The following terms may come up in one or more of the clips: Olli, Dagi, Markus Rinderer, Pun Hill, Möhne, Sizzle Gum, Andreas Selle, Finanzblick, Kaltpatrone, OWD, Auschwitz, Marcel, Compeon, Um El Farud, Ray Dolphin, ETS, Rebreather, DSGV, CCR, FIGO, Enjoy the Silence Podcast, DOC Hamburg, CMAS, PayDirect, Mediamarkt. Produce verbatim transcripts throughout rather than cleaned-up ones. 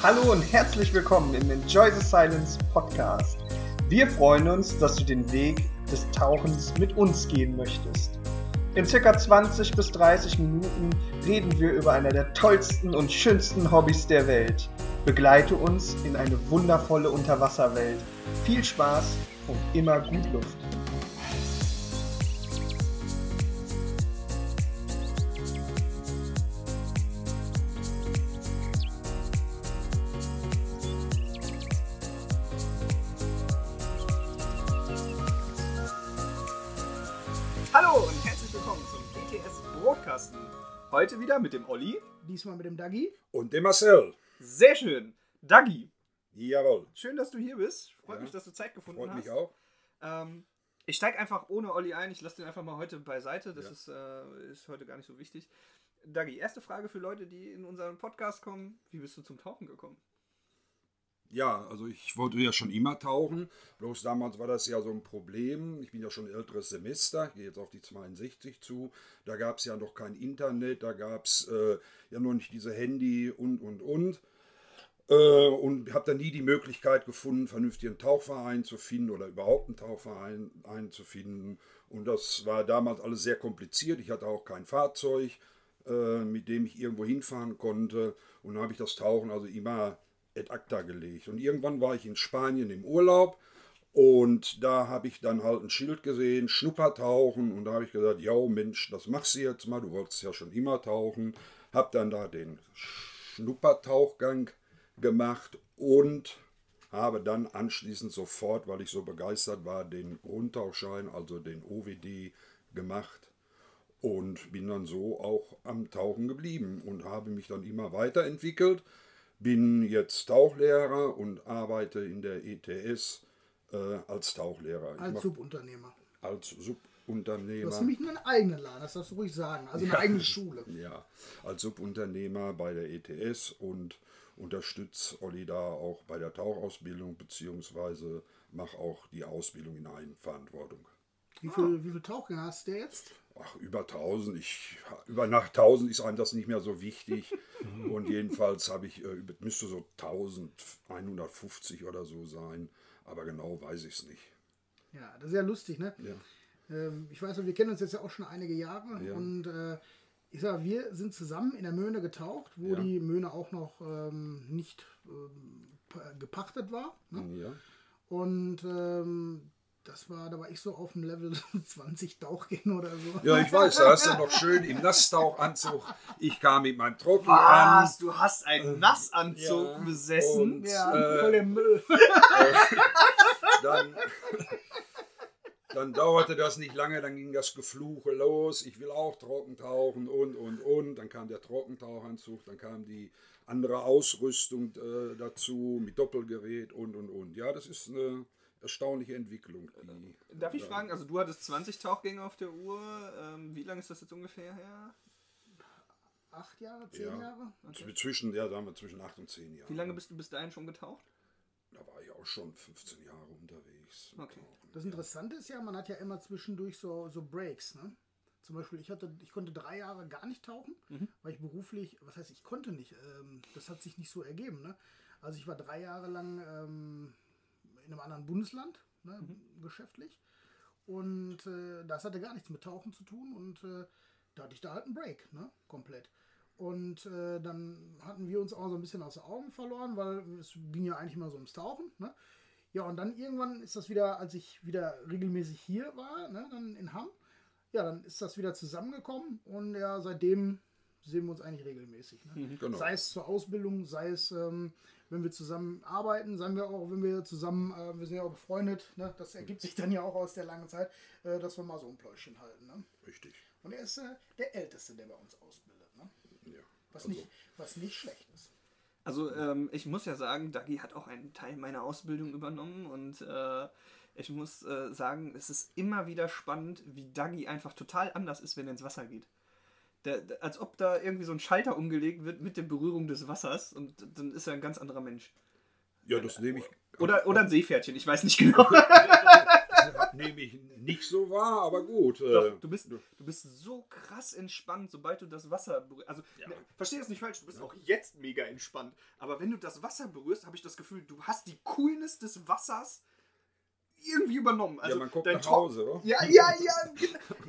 Hallo und herzlich willkommen im Enjoy the Silence Podcast. Wir freuen uns, dass du den Weg des Tauchens mit uns gehen möchtest. In ca. zwanzig bis dreißig Minuten reden wir über einer der tollsten und schönsten Hobbys der Welt. Begleite uns in eine wundervolle Unterwasserwelt. Viel Spaß und immer gut Luft. Heute wieder mit dem Olli. Diesmal mit dem Dagi. Und dem Marcel. Sehr schön. Dagi. Jawohl. Schön, dass du hier bist. Freut ja. mich, dass du Zeit gefunden Freut hast. Freut mich auch. Ähm, ich steige einfach ohne Olli ein. Ich lasse den einfach mal heute beiseite. Das ja. ist, äh, ist heute gar nicht so wichtig. Dagi, erste Frage für Leute, die in unseren Podcast kommen. Wie bist du zum Tauchen gekommen? Ja, also ich wollte ja schon immer tauchen. Bloß damals war das ja so ein Problem. Ich bin ja schon älteres Semester, gehe jetzt auf die zweiundsechzig zu. Da gab es ja noch kein Internet, da gab es äh, ja noch nicht diese Handy und, und, und. Äh, und habe dann nie die Möglichkeit gefunden, vernünftigen Tauchverein zu finden oder überhaupt einen Tauchverein einzufinden. Und das war damals alles sehr kompliziert. Ich hatte auch kein Fahrzeug, äh, mit dem ich irgendwo hinfahren konnte. Und dann habe ich das Tauchen also immer ad acta gelegt. Und irgendwann war ich in Spanien im Urlaub und da habe ich dann halt ein Schild gesehen, Schnuppertauchen, und da habe ich gesagt, ja Mensch, das machst du jetzt mal, du wolltest ja schon immer tauchen. Habe dann da den Schnuppertauchgang gemacht und habe dann anschließend sofort, weil ich so begeistert war, den Grundtauchschein, also den O W D, gemacht und bin dann so auch am Tauchen geblieben und habe mich dann immer weiterentwickelt. Bin jetzt Tauchlehrer und arbeite in der E T S äh, als Tauchlehrer. Ich als Subunternehmer. Als Subunternehmer. Du hast nämlich nur einen eigenen Laden, das darfst du ruhig sagen. Also eine ja. eigene Schule. Ja, als Subunternehmer bei der E T S und unterstütze Olli da auch bei der Tauchausbildung, beziehungsweise mache auch die Ausbildung in Eigenverantwortung. Wie viel, ah. wie viel Tauchgänge hast du jetzt? Ach, über tausend. Ich, über nach tausend ist einem das nicht mehr so wichtig. Und jedenfalls habe ich, müsste so elfhundertfünfzig oder so sein. Aber genau weiß ich es nicht. Ja, das ist ja lustig, ne? Ja. Ich weiß, wir kennen uns jetzt ja auch schon einige Jahre. Ja. Und ich sage, wir sind zusammen in der Möhne getaucht, wo ja. die Möhne auch noch nicht gepachtet war. Ne? Ja. Und das war, da war ich so auf dem Level zwanzig Tauchgänge oder so. Ja, ich weiß, da hast du noch schön im Nasstauchanzug. Ich kam mit meinem Trocken an. Was? Du hast einen ähm, Nassanzug ja, besessen? Und, ja, äh, voll der Müll. Äh, dann, dann dauerte das nicht lange, dann ging das Gefluche los. Ich will auch Trockentauchen und, und, und. Dann kam der Trockentauchanzug, dann kam die andere Ausrüstung äh, dazu mit Doppelgerät und, und, und. Ja, das ist eine erstaunliche Entwicklung. Die Darf ich da fragen, also du hattest zwanzig Tauchgänge auf der Uhr. Ähm, wie lange ist das jetzt ungefähr her? Acht Jahre, zehn ja. Jahre? Okay. Zwischen, ja, sagen wir zwischen acht und zehn Jahren. Wie lange bist du bis dahin schon getaucht? Da war ich auch schon fünfzehn Jahre unterwegs. Okay. Das Interessante ist ja, man hat ja immer zwischendurch so, so Breaks, ne? Zum Beispiel, ich, hatte, ich konnte drei Jahre gar nicht tauchen, mhm. weil ich beruflich, was heißt, ich konnte nicht, ähm, das hat sich nicht so ergeben, ne? Also ich war drei Jahre lang ähm, in einem anderen Bundesland, ne, mhm. geschäftlich. Und äh, das hatte gar nichts mit Tauchen zu tun. Und äh, da hatte ich da halt einen Break, ne, komplett. Und äh, dann hatten wir uns auch so ein bisschen aus den Augen verloren, weil es ging ja eigentlich immer so ums Tauchen, ne. Ja, und dann irgendwann ist das wieder, als ich wieder regelmäßig hier war, ne, dann in Hamm, ja, dann ist das wieder zusammengekommen. Und ja, seitdem sehen wir uns eigentlich regelmäßig. Ne? Mhm, genau. Sei es zur Ausbildung, sei es, ähm, wenn wir zusammen arbeiten, sagen wir auch, wenn wir zusammen, äh, wir sind ja auch befreundet, ne? Das ergibt sich dann ja auch aus der langen Zeit, äh, dass wir mal so ein Pläuschchen halten. Ne? Richtig. Und er ist äh, der Älteste, der bei uns ausbildet. Ne? Ja. Was, also. nicht, was nicht schlecht ist. Also ähm, ich muss ja sagen, Dagi hat auch einen Teil meiner Ausbildung übernommen und äh, ich muss äh, sagen, es ist immer wieder spannend, wie Dagi einfach total anders ist, wenn er ins Wasser geht. Der, der, als ob da irgendwie so ein Schalter umgelegt wird mit der Berührung des Wassers und dann ist er ein ganz anderer Mensch. Ja, das nehme ich. Oder, oder ein Seepferdchen, ich weiß nicht genau. nehme ich nicht so wahr, aber gut. Doch, du, bist, du bist so krass entspannt, sobald du das Wasser berührst. Also, ja. ne, versteh das nicht falsch, du bist ja. auch jetzt mega entspannt. Aber wenn du das Wasser berührst, habe ich das Gefühl, du hast die Coolness des Wassers irgendwie übernommen. Also ja, man guckt nach Hause, oder? Ja, ja, ja,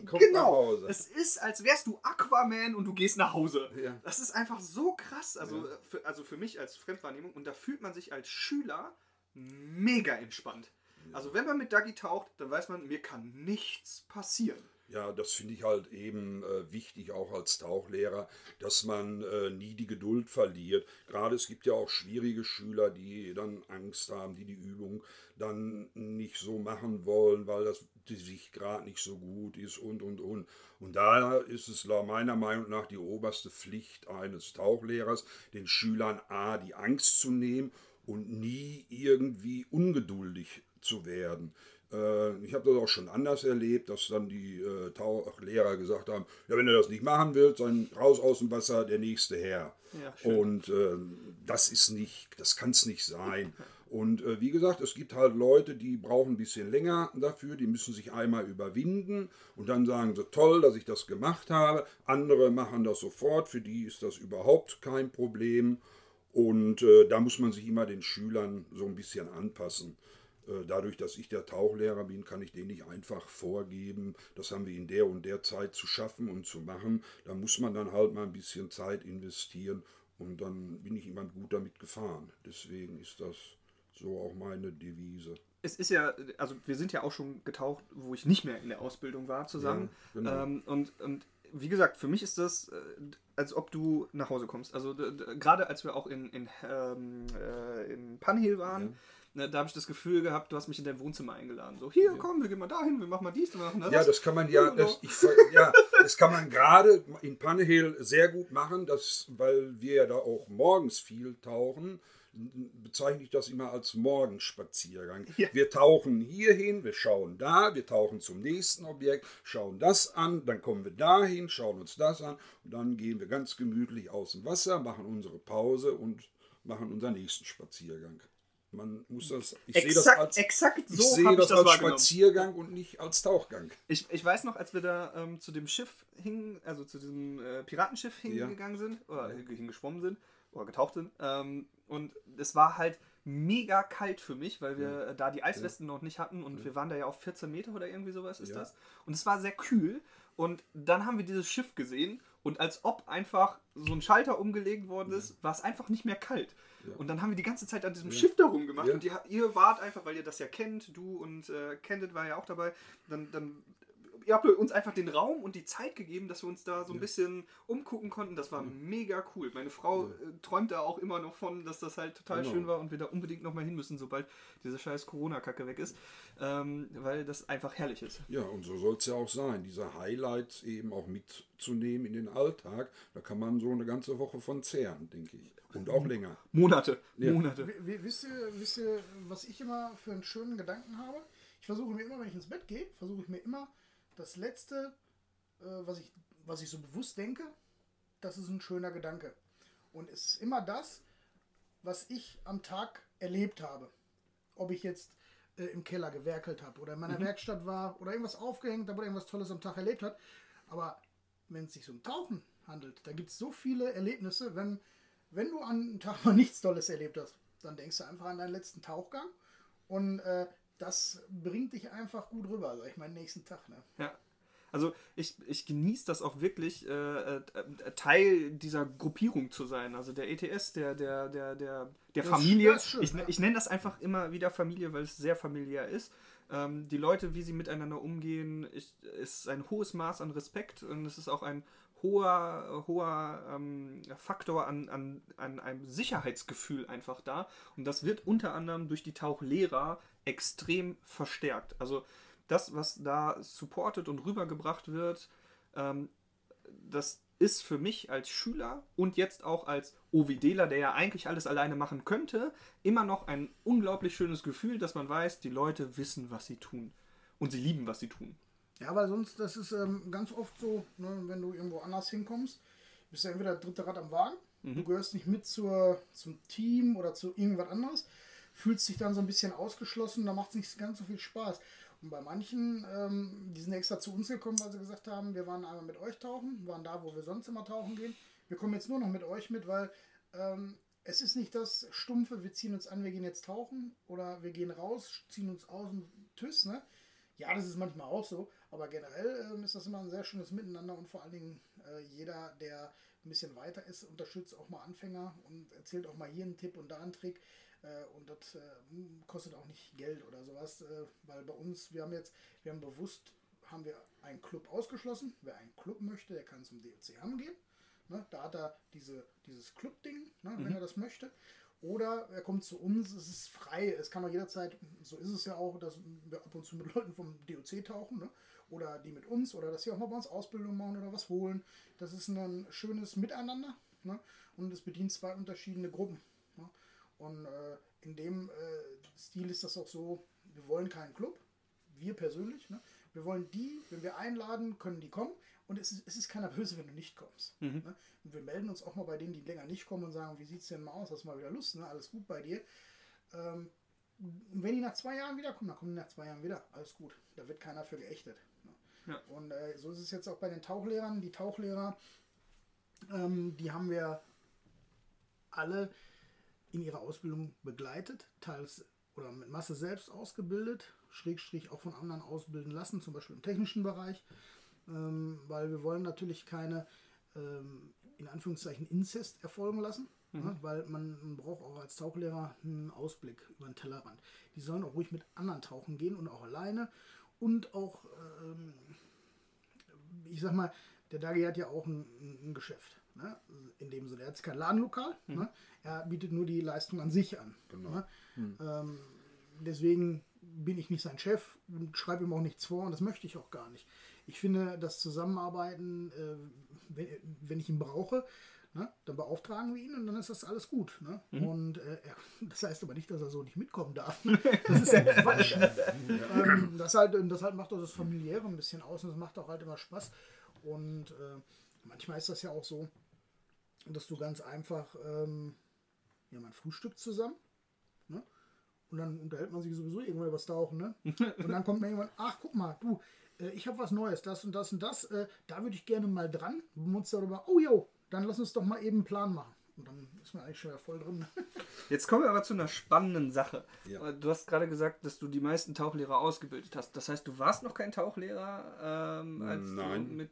genau. genau. Es ist, als wärst du Aquaman und du gehst nach Hause. Ja. Das ist einfach so krass. Also, ja. für, also für mich als Fremdwahrnehmung. Und da fühlt man sich als Schüler mega entspannt. Ja. Also wenn man mit Dagi taucht, dann weiß man, mir kann nichts passieren. Ja, das finde ich halt eben äh, wichtig, auch als Tauchlehrer, dass man äh, nie die Geduld verliert. Gerade es gibt ja auch schwierige Schüler, die dann Angst haben, die die Übung dann nicht so machen wollen, weil das die Sicht gerade nicht so gut ist und, und, und. Und da ist es meiner Meinung nach die oberste Pflicht eines Tauchlehrers, den Schülern A, die Angst zu nehmen und nie irgendwie ungeduldig zu werden. Ich habe das auch schon anders erlebt, dass dann die äh, Tauchlehrer gesagt haben, ja, wenn du das nicht machen willst, dann raus aus dem Wasser, der nächste her. Ja, und äh, das ist nicht, das kann es nicht sein. Und äh, wie gesagt, es gibt halt Leute, die brauchen ein bisschen länger dafür, die müssen sich einmal überwinden und dann sagen so, toll, dass ich das gemacht habe. Andere machen das sofort, für die ist das überhaupt kein Problem. Und äh, da muss man sich immer den Schülern so ein bisschen anpassen. Dadurch, dass ich der Tauchlehrer bin, kann ich denen nicht einfach vorgeben, das haben wir in der und der Zeit zu schaffen und zu machen. Da muss man dann halt mal ein bisschen Zeit investieren und dann bin ich immer gut damit gefahren. Deswegen ist das so auch meine Devise. Es ist ja, also wir sind ja auch schon getaucht, wo ich nicht mehr in der Ausbildung war zusammen. Ja, genau. ähm, und, und wie gesagt, für mich ist das, als ob du nach Hause kommst. Also d- d- gerade als wir auch in, in, ähm, äh, in Pun Hill waren, ja. Na, da habe ich das Gefühl gehabt, du hast mich in dein Wohnzimmer eingeladen. So, hier, ja. komm, wir gehen mal dahin, wir machen mal dies, wir machen das. Ja, das kann man ja, das, ich, ja, das kann man gerade in Pun Hill sehr gut machen, dass, weil wir ja da auch morgens viel tauchen, bezeichne ich das immer als Morgenspaziergang. Ja. Wir tauchen hierhin, wir schauen da, wir tauchen zum nächsten Objekt, schauen das an, dann kommen wir dahin, schauen uns das an und dann gehen wir ganz gemütlich aus dem Wasser, machen unsere Pause und machen unseren nächsten Spaziergang. Man muss das, ich sehe das als, exakt so ich sehe das das als Spaziergang und nicht als Tauchgang. Ich, ich weiß noch, als wir da ähm, zu dem Schiff hingen, also zu diesem äh, Piratenschiff hingegangen ja. sind, oder ja. hingeschwommen sind, oder getaucht sind, ähm, und es war halt mega kalt für mich, weil wir ja. da die Eiswesten ja. noch nicht hatten und ja. wir waren da ja auf vierzehn Meter oder irgendwie sowas ist ja. das. Und es war sehr kühl und dann haben wir dieses Schiff gesehen und als ob einfach so ein Schalter umgelegt worden ist, ja. war es einfach nicht mehr kalt. Ja. Und dann haben wir die ganze Zeit an diesem ja. Schiff da rumgemacht ja. und ihr, ihr wart einfach, weil ihr das ja kennt, du und äh, Candid war ja auch dabei, dann, dann ihr habt uns einfach den Raum und die Zeit gegeben, dass wir uns da so ein ja. bisschen umgucken konnten. Das war ja. mega cool. Meine Frau ja. äh, träumt da auch immer noch von, dass das halt total genau. schön war und wir da unbedingt nochmal hin müssen, sobald diese scheiß Corona-Kacke weg ist, ähm, weil das einfach herrlich ist. Ja, und so soll es ja auch sein, diese Highlights eben auch mitzunehmen in den Alltag. Da kann man so eine ganze Woche von zehren, denke ich. Und auch länger. Monate. Ja. Monate. W- w- wisst ihr, wisst ihr, was ich immer für einen schönen Gedanken habe? Ich versuche mir immer, wenn ich ins Bett gehe, versuche ich mir immer das Letzte, äh, was ich, was ich so bewusst denke, das ist ein schöner Gedanke. Und es ist immer das, was ich am Tag erlebt habe. Ob ich jetzt äh, im Keller gewerkelt habe oder in meiner mhm. Werkstatt war oder irgendwas aufgehängt habe oder irgendwas Tolles am Tag erlebt habe. Aber wenn es sich um Tauchen handelt, da gibt es so viele Erlebnisse, wenn... Wenn du an einem Tag mal nichts Tolles erlebt hast, dann denkst du einfach an deinen letzten Tauchgang und äh, das bringt dich einfach gut rüber, sag ich mal, nächsten Tag. Ne? Ja, also ich, ich genieße das auch wirklich, äh, äh, Teil dieser Gruppierung zu sein, also der E T S, der, der, der, der, der Familie. Das ist schön, ich, ja. ich nenne das einfach immer wieder Familie, weil es sehr familiär ist. Ähm, die Leute, wie sie miteinander umgehen, ich, ist ein hohes Maß an Respekt und es ist auch ein hoher, hoher ähm, Faktor an, an, an einem Sicherheitsgefühl einfach da. Und das wird unter anderem durch die Tauchlehrer extrem verstärkt. Also das, was da supported und rübergebracht wird, ähm, das ist für mich als Schüler und jetzt auch als O W Dler, der ja eigentlich alles alleine machen könnte, immer noch ein unglaublich schönes Gefühl, dass man weiß, die Leute wissen, was sie tun. Und sie lieben, was sie tun. Ja, weil sonst, das ist ähm, ganz oft so, ne, wenn du irgendwo anders hinkommst, bist du entweder das dritte Rad am Wagen, mhm. du gehörst nicht mit zur, zum Team oder zu irgendwas anderes, fühlst dich dann so ein bisschen ausgeschlossen, da macht es nicht ganz so viel Spaß. Und bei manchen, ähm, die sind extra zu uns gekommen, weil sie gesagt haben, wir waren einmal mit euch tauchen, waren da, wo wir sonst immer tauchen gehen. Wir kommen jetzt nur noch mit euch mit, weil ähm, es ist nicht das Stumpfe, wir ziehen uns an, wir gehen jetzt tauchen oder wir gehen raus, ziehen uns aus und tschüss, ne? Ja, das ist manchmal auch so, aber generell ähm, ist das immer ein sehr schönes Miteinander und vor allen Dingen äh, jeder, der ein bisschen weiter ist, unterstützt auch mal Anfänger und erzählt auch mal hier einen Tipp und da einen Trick äh, und das äh, kostet auch nicht Geld oder sowas, äh, weil bei uns, wir haben jetzt, wir haben bewusst, haben wir einen Club ausgeschlossen, wer einen Club möchte, der kann zum D O C Hamburg gehen, ne? Da hat er diese, dieses Club-Ding, ne? Mhm. Wenn er das möchte. Oder er kommt zu uns, es ist frei, es kann auch jederzeit, so ist es ja auch, dass wir ab und zu mit Leuten vom D O C tauchen, ne? Oder die mit uns, oder dass sie auch mal bei uns Ausbildung machen oder was holen. Das ist ein schönes Miteinander, ne? Und es bedient zwei unterschiedene Gruppen, ne? Und äh, in dem äh, Stil ist das auch so, wir wollen keinen Club, wir persönlich, ne? Wir wollen die, wenn wir einladen, können die kommen. Und es ist, es ist keiner böse, wenn du nicht kommst. Mhm. Ne? Und wir melden uns auch mal bei denen, die länger nicht kommen und sagen, wie sieht es denn mal aus? Hast du mal wieder Lust? Ne? Alles gut bei dir. Ähm, wenn die nach zwei Jahren wiederkommen, dann kommen die nach zwei Jahren wieder. Alles gut. Da wird keiner für geächtet. Ne? Ja. Und äh, so ist es jetzt auch bei den Tauchlehrern. Die Tauchlehrer, ähm, die haben wir alle in ihrer Ausbildung begleitet, teils oder mit Masse selbst ausgebildet, Schrägstrich auch von anderen ausbilden lassen, zum Beispiel im technischen Bereich, ähm, weil wir wollen natürlich keine, ähm, in Anführungszeichen, Inzest erfolgen lassen, mhm. ne? Weil man, man braucht auch als Tauchlehrer einen Ausblick über den Tellerrand. Die sollen auch ruhig mit anderen tauchen gehen und auch alleine und auch, ähm, ich sag mal, der Dagi hat ja auch ein, ein Geschäft, ne? In dem Sinne, er hat kein Ladenlokal, mhm. ne? Er bietet nur die Leistung an sich an. Genau. Ne? Mhm. Ähm, deswegen bin ich nicht sein Chef und schreibe ihm auch nichts vor und das möchte ich auch gar nicht. Ich finde, das Zusammenarbeiten, äh, wenn, wenn ich ihn brauche, ne, dann beauftragen wir ihn und dann ist das alles gut. Ne? Mhm. Und äh, er, das heißt aber nicht, dass er so nicht mitkommen darf. Ne? Das ist ja Quatsch. ähm, das, halt, das halt macht auch das Familiäre ein bisschen aus und das macht auch halt immer Spaß. Und äh, manchmal ist das ja auch so, dass du ganz einfach, ähm, ja, man frühstückt zusammen, ne? Und dann unterhält man sich sowieso irgendwann über das Tauchen, ne? Und dann kommt mir irgendwann, ach, guck mal, du, äh, ich habe was Neues, das und das und das, äh, da würde ich gerne mal dran, wir uns darüber, oh jo, dann lass uns doch mal eben einen Plan machen. Und dann ist man eigentlich schon voll drin. Jetzt kommen wir aber zu einer spannenden Sache. Ja. Du hast gerade gesagt, dass du die meisten Tauchlehrer ausgebildet hast. Das heißt, du warst noch kein Tauchlehrer? Ähm, als Nein. Du mit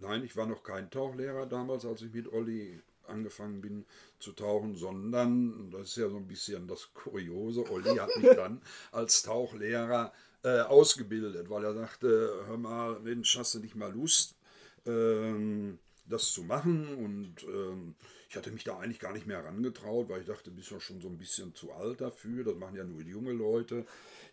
Nein, ich war noch kein Tauchlehrer damals, als ich mit Olli angefangen bin zu tauchen, sondern, das ist ja so ein bisschen das Kuriose, Olli hat mich dann als Tauchlehrer äh, ausgebildet, weil er sagte, hör mal, Mensch, hast du nicht mal Lust, ähm, das zu machen? Und ähm, ich hatte mich da eigentlich gar nicht mehr herangetraut, weil ich dachte, du bist ja schon so ein bisschen zu alt dafür, das machen ja nur junge Leute.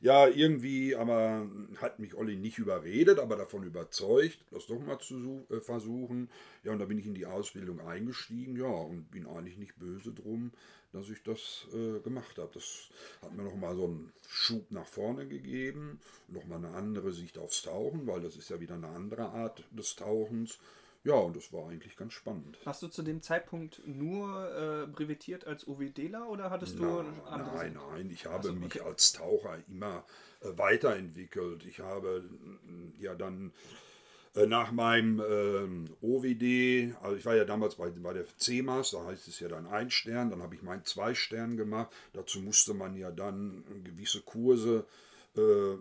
Ja, irgendwie, aber hat mich Olli nicht überredet, aber davon überzeugt, das doch mal zu äh, versuchen. Ja, und da bin ich in die Ausbildung eingestiegen, ja, und bin eigentlich nicht böse drum, dass ich das äh, gemacht habe. Das hat mir nochmal so einen Schub nach vorne gegeben, nochmal eine andere Sicht aufs Tauchen, weil das ist ja wieder eine andere Art des Tauchens. Ja, und das war eigentlich ganz spannend. Hast du zu dem Zeitpunkt nur äh, brevettiert als O W Dler oder hattest du anderes? Nein, nein, ich habe so, okay. mich als Taucher immer äh, weiterentwickelt. Ich habe ja dann äh, nach meinem äh, O W D, also ich war ja damals bei, bei der C M A S, da heißt es ja dann ein Stern, dann habe ich meinen zwei Stern gemacht. Dazu musste man ja dann gewisse Kurse äh,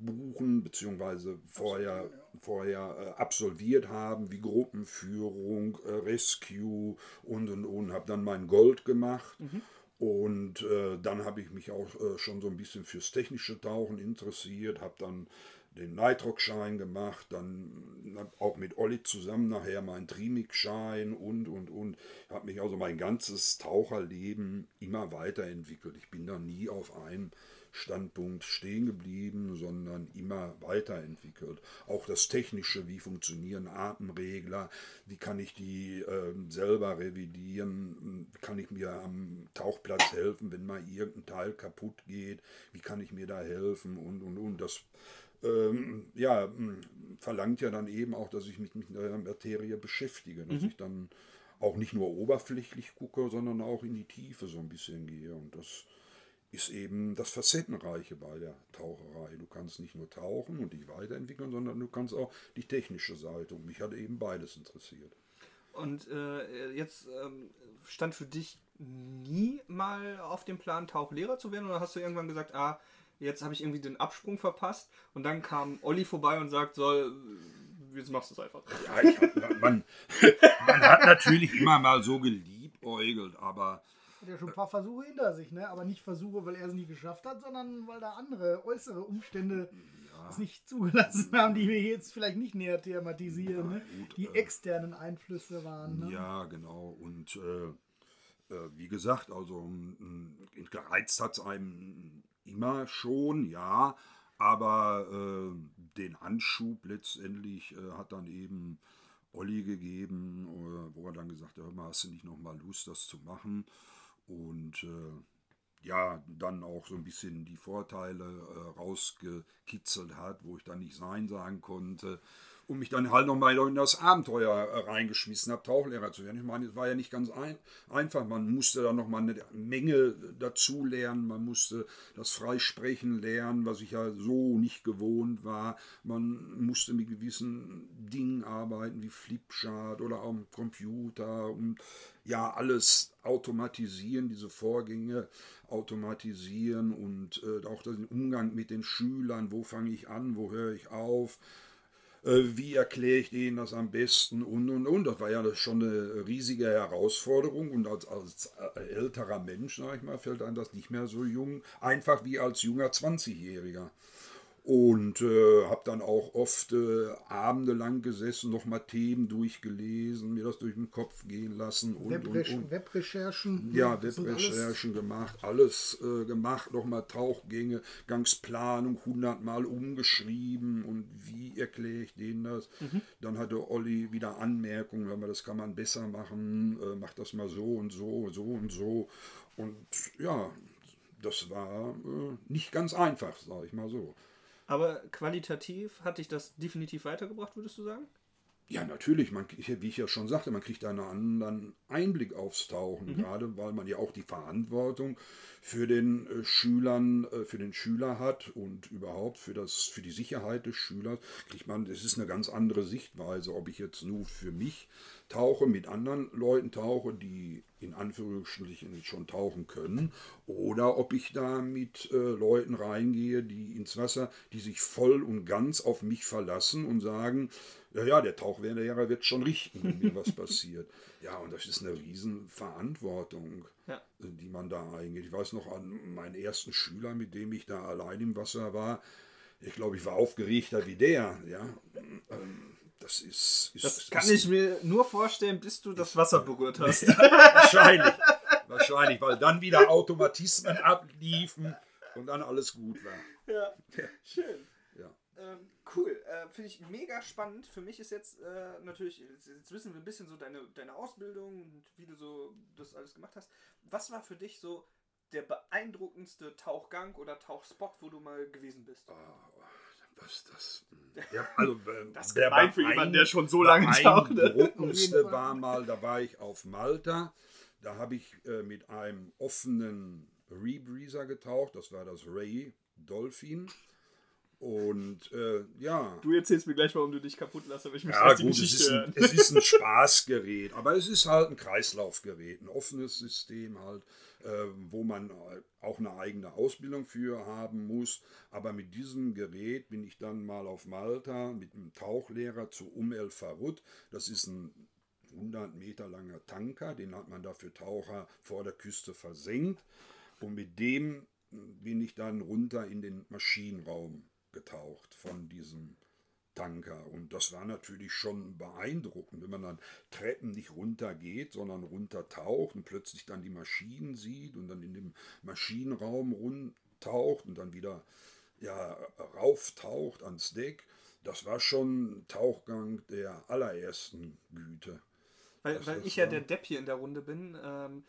buchen, beziehungsweise vorher, Absolut, ja. vorher äh, absolviert haben, wie Gruppenführung, äh, Rescue und und und, habe dann mein Gold gemacht mhm. und äh, dann habe ich mich auch äh, schon so ein bisschen fürs technische Tauchen interessiert, habe dann den Nitrox-Schein gemacht, dann auch mit Olli zusammen nachher meinen Trimix-Schein und und und. Ich habe mich also mein ganzes Taucherleben immer weiterentwickelt. Ich bin da nie auf einem Standpunkt stehen geblieben, sondern immer weiterentwickelt. Auch das Technische, wie funktionieren Atemregler, wie kann ich die äh, selber revidieren, kann ich mir am Tauchplatz helfen, wenn mal irgendein Teil kaputt geht, wie kann ich mir da helfen und und und. Das ähm, ja, verlangt ja dann eben auch, dass ich mich mit der Materie beschäftige, dass mhm. ich dann auch nicht nur oberflächlich gucke, sondern auch in die Tiefe so ein bisschen gehe und das ist eben das Facettenreiche bei der Taucherei. Du kannst nicht nur tauchen und dich weiterentwickeln, sondern du kannst auch die technische Seite. Und mich hat eben beides interessiert. Und äh, jetzt ähm, stand für dich nie mal auf dem Plan, Tauchlehrer zu werden? Oder hast du irgendwann gesagt, ah, jetzt habe ich irgendwie den Absprung verpasst? Und dann kam Olli vorbei und sagt, so, jetzt machst du es einfach. Ja, ich hab, man, man hat natürlich immer mal so geliebäugelt, aber... Hat ja schon ein paar Versuche hinter sich, ne? Aber nicht Versuche, weil er es nie geschafft hat, sondern weil da andere äußere Umstände ja. es nicht zugelassen haben, die wir jetzt vielleicht nicht näher thematisieren, ja, ne? Gut, die äh, externen Einflüsse waren. Ne? Ja, genau. Und äh, äh, wie gesagt, also äh, gereizt hat es einem immer schon, ja, aber äh, den Anschub letztendlich äh, hat dann eben Olli gegeben, äh, wo er dann gesagt hat, hör mal, hast du nicht nochmal Lust, das zu machen? Und äh, ja, dann auch so ein bisschen die Vorteile äh, rausgekitzelt hat, wo ich dann nicht Nein sagen konnte. Und mich dann halt nochmal in das Abenteuer äh, reingeschmissen habe, Tauchlehrer zu werden. Ich meine, es war ja nicht ganz ein, einfach. Man musste da nochmal eine Menge dazu lernen. Man musste das Freisprechen lernen, was ich ja so nicht gewohnt war. Man musste mit gewissen Dingen arbeiten, wie Flipchart oder am Computer. Und ja, alles automatisieren, diese Vorgänge automatisieren. Und äh, auch den Umgang mit den Schülern. Wo fange ich an? Wo höre ich auf? Wie erkläre ich denen das am besten und, und, und. Das war ja schon eine riesige Herausforderung und als, als älterer Mensch, sag ich mal, fällt einem das nicht mehr so jung, einfach wie als junger zwanzigjähriger. Und äh, habe dann auch oft äh, Abende lang gesessen, nochmal Themen durchgelesen, mir das durch den Kopf gehen lassen. Und, Webrecher- und, und. Webrecherchen. Ja, Webrecherchen gemacht, alles äh, gemacht, nochmal Tauchgänge, Gangsplanung hundertmal umgeschrieben und wie erkläre ich denen das. Mhm. Dann hatte Olli wieder Anmerkungen, wenn man das kann man besser machen, äh, mach das mal so und so, so und so. Und ja, das war äh, nicht ganz einfach, sage ich mal so. Aber qualitativ hat dich das definitiv weitergebracht, würdest du sagen? Ja, natürlich. Man, wie ich ja schon sagte, man kriegt da einen anderen Einblick aufs Tauchen. Mhm. Gerade weil man ja auch die Verantwortung für den Schülern, für den Schüler hat und überhaupt für, das, für die Sicherheit des Schülers kriegt man, es ist eine ganz andere Sichtweise, ob ich jetzt nur für mich tauche, mit anderen Leuten tauche, die in Anführungsstrichen schon tauchen können, oder ob ich da mit äh, Leuten reingehe, die ins Wasser, die sich voll und ganz auf mich verlassen und sagen, ja, ja, der Tauchlehrer wird schon richten, wenn mir was passiert. Ja, und das ist eine Riesenverantwortung, ja, die man da eingeht. Ich weiß noch an meinen ersten Schüler, mit dem ich da allein im Wasser war. Ich glaube, ich war aufgeregter wie der, ja. Ähm, Das ist, ist, das kann ist, ich mir nur vorstellen, bis du das Wasser berührt hast. Ja, wahrscheinlich, wahrscheinlich, weil dann wieder Automatismen abliefen und dann alles gut war. Ja, schön. Ja. Ähm, cool, äh, finde ich mega spannend. Für mich ist jetzt äh, natürlich, jetzt, jetzt wissen wir ein bisschen so deine, deine Ausbildung und wie du so das alles gemacht hast. Was war für dich so der beeindruckendste Tauchgang oder Tauchspot, wo du mal gewesen bist? Oh. Das, das, der, also, das der gemein für jemanden, der schon so lange taucht. Der beeindruckendste war mal, da war ich auf Malta, da habe ich äh, mit einem offenen Rebreather getaucht, das war das Ray Dolphin. Und äh, ja. Du erzählst mir gleich, warum du dich kaputt lässt, aber ich möchte ja, die gut, Geschichte es hören. Ein, es ist ein Spaßgerät, aber es ist halt ein Kreislaufgerät, ein offenes System halt, äh, wo man auch eine eigene Ausbildung für haben muss. Aber mit diesem Gerät bin ich dann mal auf Malta mit einem Tauchlehrer zu Um El Farud. Das ist ein hundert Meter langer Tanker, den hat man da für Taucher vor der Küste versenkt. Und mit dem bin ich dann runter in den Maschinenraum getaucht von diesem Tanker. Und das war natürlich schon beeindruckend, wenn man dann Treppen nicht runter geht, sondern runter taucht und plötzlich dann die Maschinen sieht und dann in dem Maschinenraum rumtaucht und dann wieder ja, rauftaucht ans Deck. Das war schon ein Tauchgang der allerersten Güte. Weil, weil ich ja der Depp hier in der Runde bin, ähm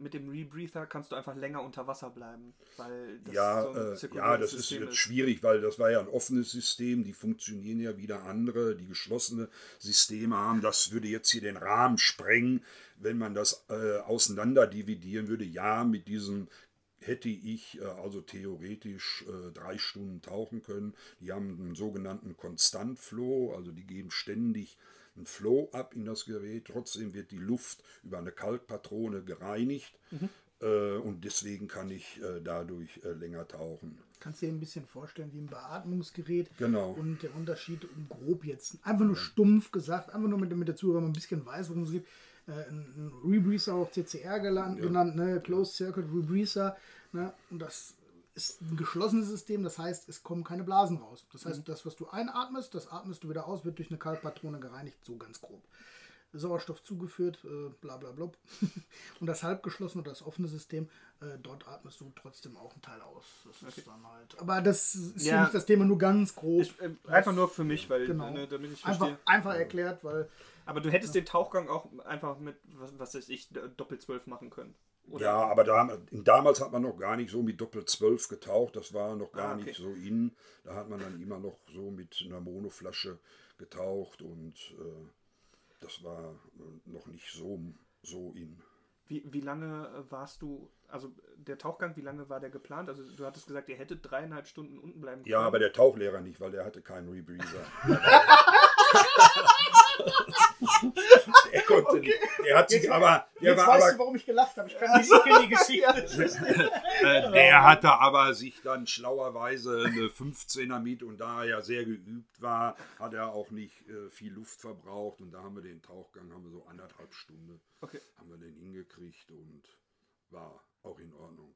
mit dem Rebreather kannst du einfach länger unter Wasser bleiben. Weil das ja, so ein zirkuläres ja, das System ist jetzt schwierig, weil das war ja ein offenes System, die funktionieren ja wieder andere, die geschlossene Systeme haben. Das würde jetzt hier den Rahmen sprengen, wenn man das äh, auseinander dividieren würde. Ja, mit diesem hätte ich äh, also theoretisch äh, drei Stunden tauchen können. Die haben einen sogenannten Konstantflow, also die geben ständig einen Flow ab in das Gerät. Trotzdem wird die Luft über eine Kaltpatrone gereinigt. Mhm. Äh, und deswegen kann ich äh, dadurch äh, länger tauchen. Kannst du dir ein bisschen vorstellen wie ein Beatmungsgerät. Genau. Und der Unterschied, um grob jetzt, einfach nur stumpf gesagt, einfach nur mit, mit der Zuhörer man ein bisschen weiß, worum es geht. Ein Rebreather, auch C C R geland, ja. genannt, ne? Closed Circuit Rebreather. Ne? Und das ist ein geschlossenes System, das heißt, es kommen keine Blasen raus. Das heißt, mhm. das, was du einatmest, das atmest du wieder aus, wird durch eine Kaltpatrone gereinigt, so ganz grob. Sauerstoff zugeführt, äh, bla bla bla. Und das halbgeschlossene oder das offene System, äh, dort atmest du trotzdem auch einen Teil aus. Das okay. ist dann halt. Aber das ist ja. für mich das Thema nur ganz grob. Ich, äh, einfach nur für mich, weil genau. ne, damit ich verstehe. Einfach, einfach erklärt, weil. Aber du hättest ja. den Tauchgang auch einfach mit, was, was weiß ich, Doppel zwölf machen können. Oder? Ja, aber da, damals hat man noch gar nicht so mit Doppel zwölf getaucht. Das war noch gar ah, okay. nicht so in. Da hat man dann immer noch so mit einer Monoflasche getaucht und. Äh, Das war noch nicht so, so in. Wie, wie lange warst du, also der Tauchgang, wie lange war der geplant? Also du hattest gesagt, ihr hättet dreieinhalb Stunden unten bleiben können. Ja, aber der Tauchlehrer nicht, weil der hatte keinen Rebreather. Er konnte okay. nicht. Er hat sich jetzt, aber. Der jetzt war weißt aber, du, warum ich gelacht habe. Ich kann nicht so in die Geschichte. Der hatte aber sich dann schlauerweise eine fünfzehner mit und da er ja sehr geübt war, hat er auch nicht äh, viel Luft verbraucht und da haben wir den Tauchgang, haben wir so anderthalb Stunden, okay. haben wir den hingekriegt und war auch in Ordnung.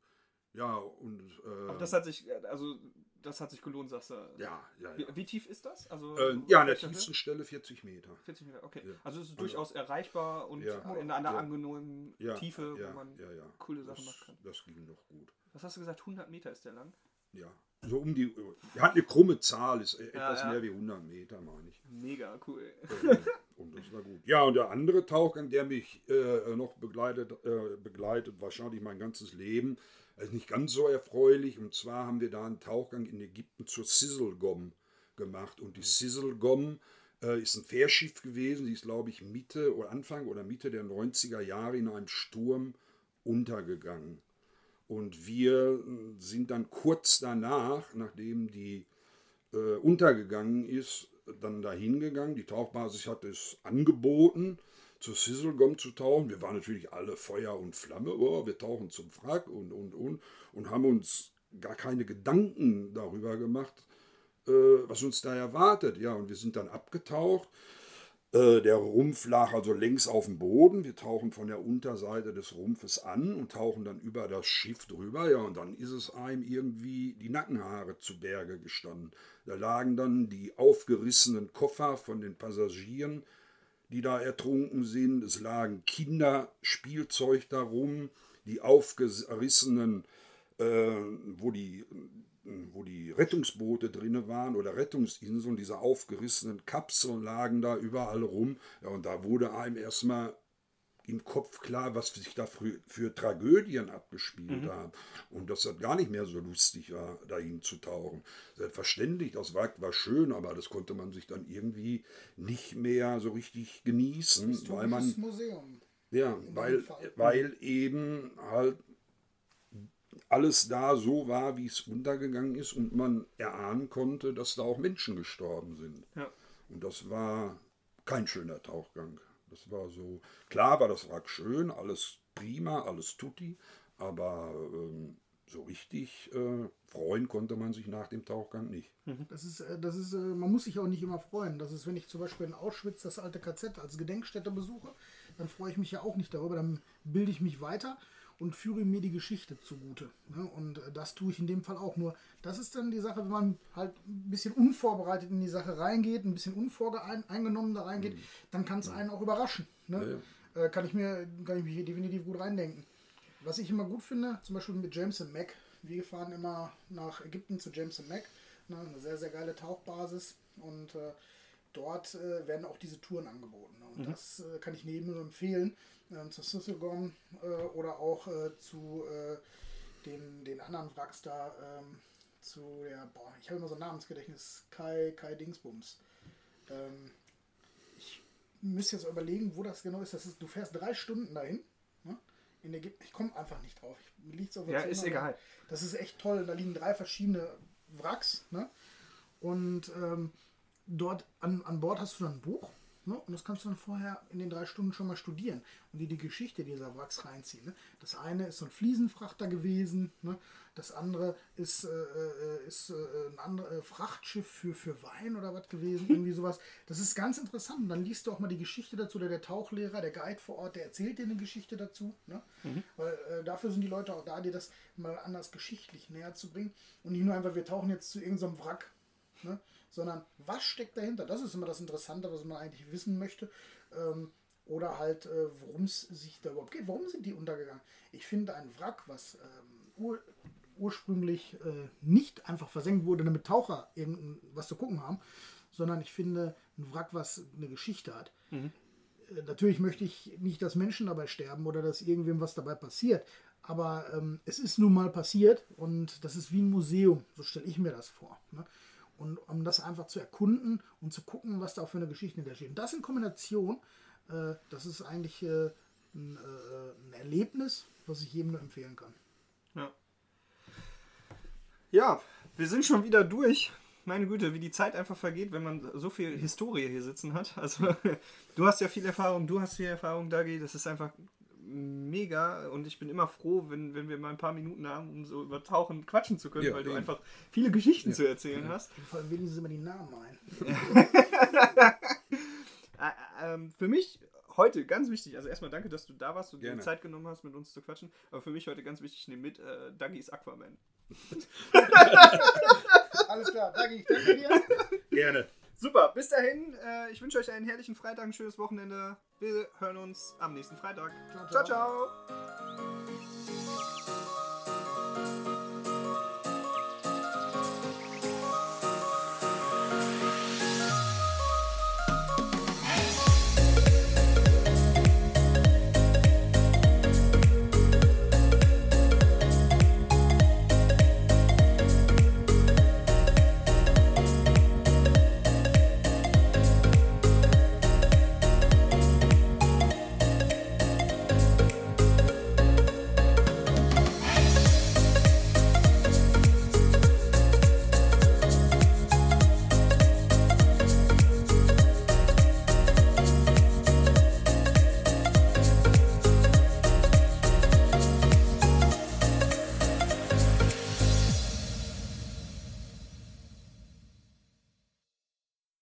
Ja, und. Äh, aber das hat sich. Also, das hat sich gelohnt, sagst du. Ja, ja, ja. Wie, wie tief ist das? Also, äh, ja, an der tiefsten Stelle vierzig Meter. vierzig Meter, okay. Ja. Also es ist durchaus also, erreichbar und ja, in einer ja. angenehmen ja, Tiefe, ja, wo man ja, ja. coole Sachen das, machen kann. Das ging noch gut. Was hast du gesagt? hundert Meter ist der lang? Ja, so um die... Hat eine krumme Zahl, ist ja, etwas ja. mehr wie hundert Meter, meine ich. Mega cool. Äh, und das war gut. Ja, und der andere Tauchgang, der mich äh, noch begleitet, äh, begleitet, wahrscheinlich mein ganzes Leben, also nicht ganz so erfreulich. Und zwar haben wir da einen Tauchgang in Ägypten zur Sizzle Gum gemacht. Und die Sizzle Gum äh, ist ein Fährschiff gewesen. Die ist, glaube ich, Mitte oder Anfang oder Mitte der neunziger Jahre in einem Sturm untergegangen. Und wir sind dann kurz danach, nachdem die äh, untergegangen ist, dann dahin gegangen. Die Tauchbasis hat es angeboten, zur Sizzle Gum zu tauchen. Wir waren natürlich alle Feuer und Flamme. Oh, wir tauchen zum Wrack und, und, und. Und haben uns gar keine Gedanken darüber gemacht, äh, was uns da erwartet. Ja, und wir sind dann abgetaucht. Äh, der Rumpf lag also längs auf dem Boden. Wir tauchen von der Unterseite des Rumpfes an und tauchen dann über das Schiff drüber. Ja, und dann ist es einem irgendwie die Nackenhaare zu Berge gestanden. Da lagen dann die aufgerissenen Koffer von den Passagieren, die da ertrunken sind. Es lagen Kinderspielzeug darum, die aufgerissenen, äh, wo die, wo die Rettungsboote drin waren oder Rettungsinseln, diese aufgerissenen Kapseln lagen da überall rum. Ja, und da wurde einem erstmal im Kopf klar, was sich da für, für Tragödien abgespielt mhm. haben. Und dass das gar nicht mehr so lustig war, dahin zu tauchen. Selbstverständlich, das Wrack war schön, aber das konnte man sich dann irgendwie nicht mehr so richtig genießen. Das weil man Museum. Ja, weil, weil eben halt alles da so war, wie es untergegangen ist und man erahnen konnte, dass da auch Menschen gestorben sind. Ja. Und das war kein schöner Tauchgang. Das war so, klar war das Wrack schön, alles prima, alles tutti, aber ähm, so richtig äh, freuen konnte man sich nach dem Tauchgang nicht. Das ist, das ist, man muss sich auch nicht immer freuen. Das ist, wenn ich zum Beispiel in Auschwitz das alte K Z als Gedenkstätte besuche, dann freue ich mich ja auch nicht darüber, dann bilde ich mich weiter und führe mir die Geschichte zugute. Und das tue ich in dem Fall auch. Nur das ist dann die Sache, wenn man halt ein bisschen unvorbereitet in die Sache reingeht, ein bisschen unvoreingenommen da reingeht, dann kann es einen auch überraschen. Ne? Ja, ja. Kann ich mir, kann ich mich hier definitiv gut reindenken. Was ich immer gut finde, zum Beispiel mit James and Mack. Wir fahren immer nach Ägypten zu James and Mack. Ne? Eine sehr, sehr geile Tauchbasis. Und äh, dort äh, werden auch diese Touren angeboten. Ne? Und mhm. das äh, kann ich jedem nur empfehlen. Ähm, zur Sizzle Gum äh, oder auch äh, zu äh, den, den anderen Wracks da, ähm, zu der, boah, ich habe immer so ein Namensgedächtnis, Kai, Kai Dingsbums. Ähm, ich müsste jetzt überlegen, wo das genau ist. Das ist, du fährst drei Stunden dahin, ne? in der Ge- ich komme einfach nicht drauf. Ich, liegt's auf der ja, Zunge, ist egal. Das ist echt toll. Da liegen drei verschiedene Wracks. Ne? Und ähm, dort an, an Bord hast du dann ein Buch. Ne? Und das kannst du dann vorher in den drei Stunden schon mal studieren und dir die Geschichte dieser Wracks reinziehen. Ne? Das eine ist so ein Fliesenfrachter gewesen. Ne? Das andere ist, äh, ist äh, ein anderes Frachtschiff für, für Wein oder was gewesen. Irgendwie sowas. Das ist ganz interessant. Und dann liest du auch mal die Geschichte dazu. Oder der Tauchlehrer, der Guide vor Ort, der erzählt dir eine Geschichte dazu. Ne? Mhm. Weil äh, dafür sind die Leute auch da, dir das mal anders geschichtlich näher zu bringen. Und nicht nur einfach, wir tauchen jetzt zu irgendeinem Wrack. Ne? Sondern was steckt dahinter? Das ist immer das Interessante, was man eigentlich wissen möchte. Ähm, oder halt, äh, worum es sich da überhaupt geht. Warum sind die untergegangen? Ich finde, ein Wrack, was ähm, ur- ursprünglich äh, nicht einfach versenkt wurde, damit Taucher eben was zu gucken haben, sondern ich finde, ein Wrack, was eine Geschichte hat. Mhm. Äh, natürlich möchte ich nicht, dass Menschen dabei sterben oder dass irgendwem was dabei passiert. Aber ähm, es ist nun mal passiert und das ist wie ein Museum. So stelle ich mir das vor. Ne? Und um das einfach zu erkunden und zu gucken, was da auch für eine Geschichte hintersteht. Und das in Kombination, äh, das ist eigentlich äh, ein, äh, ein Erlebnis, was ich jedem nur empfehlen kann. Ja. Ja, wir sind schon wieder durch. Meine Güte, wie die Zeit einfach vergeht, wenn man so viel Historie hier sitzen hat. Also du hast ja viel Erfahrung, du hast viel Erfahrung, Dagi. Das ist einfach mega und ich bin immer froh, wenn, wenn wir mal ein paar Minuten haben, um so über Tauchen quatschen zu können, ja, weil eben. Du einfach viele Geschichten ja. zu erzählen ja. hast. Vor allem wenigstens immer die Namen ein. äh, ähm, für mich heute ganz wichtig, also erstmal danke, dass du da warst und dir die Zeit genommen hast, mit uns zu quatschen, aber für mich heute ganz wichtig, ich nehme mit, äh, Dagi ist Aquaman. Alles klar, Dagi, ich danke dir. Gerne. Super, bis dahin. Äh, ich wünsche euch einen herrlichen Freitag, ein schönes Wochenende. Wir hören uns am nächsten Freitag. Ciao, ciao. ciao, ciao.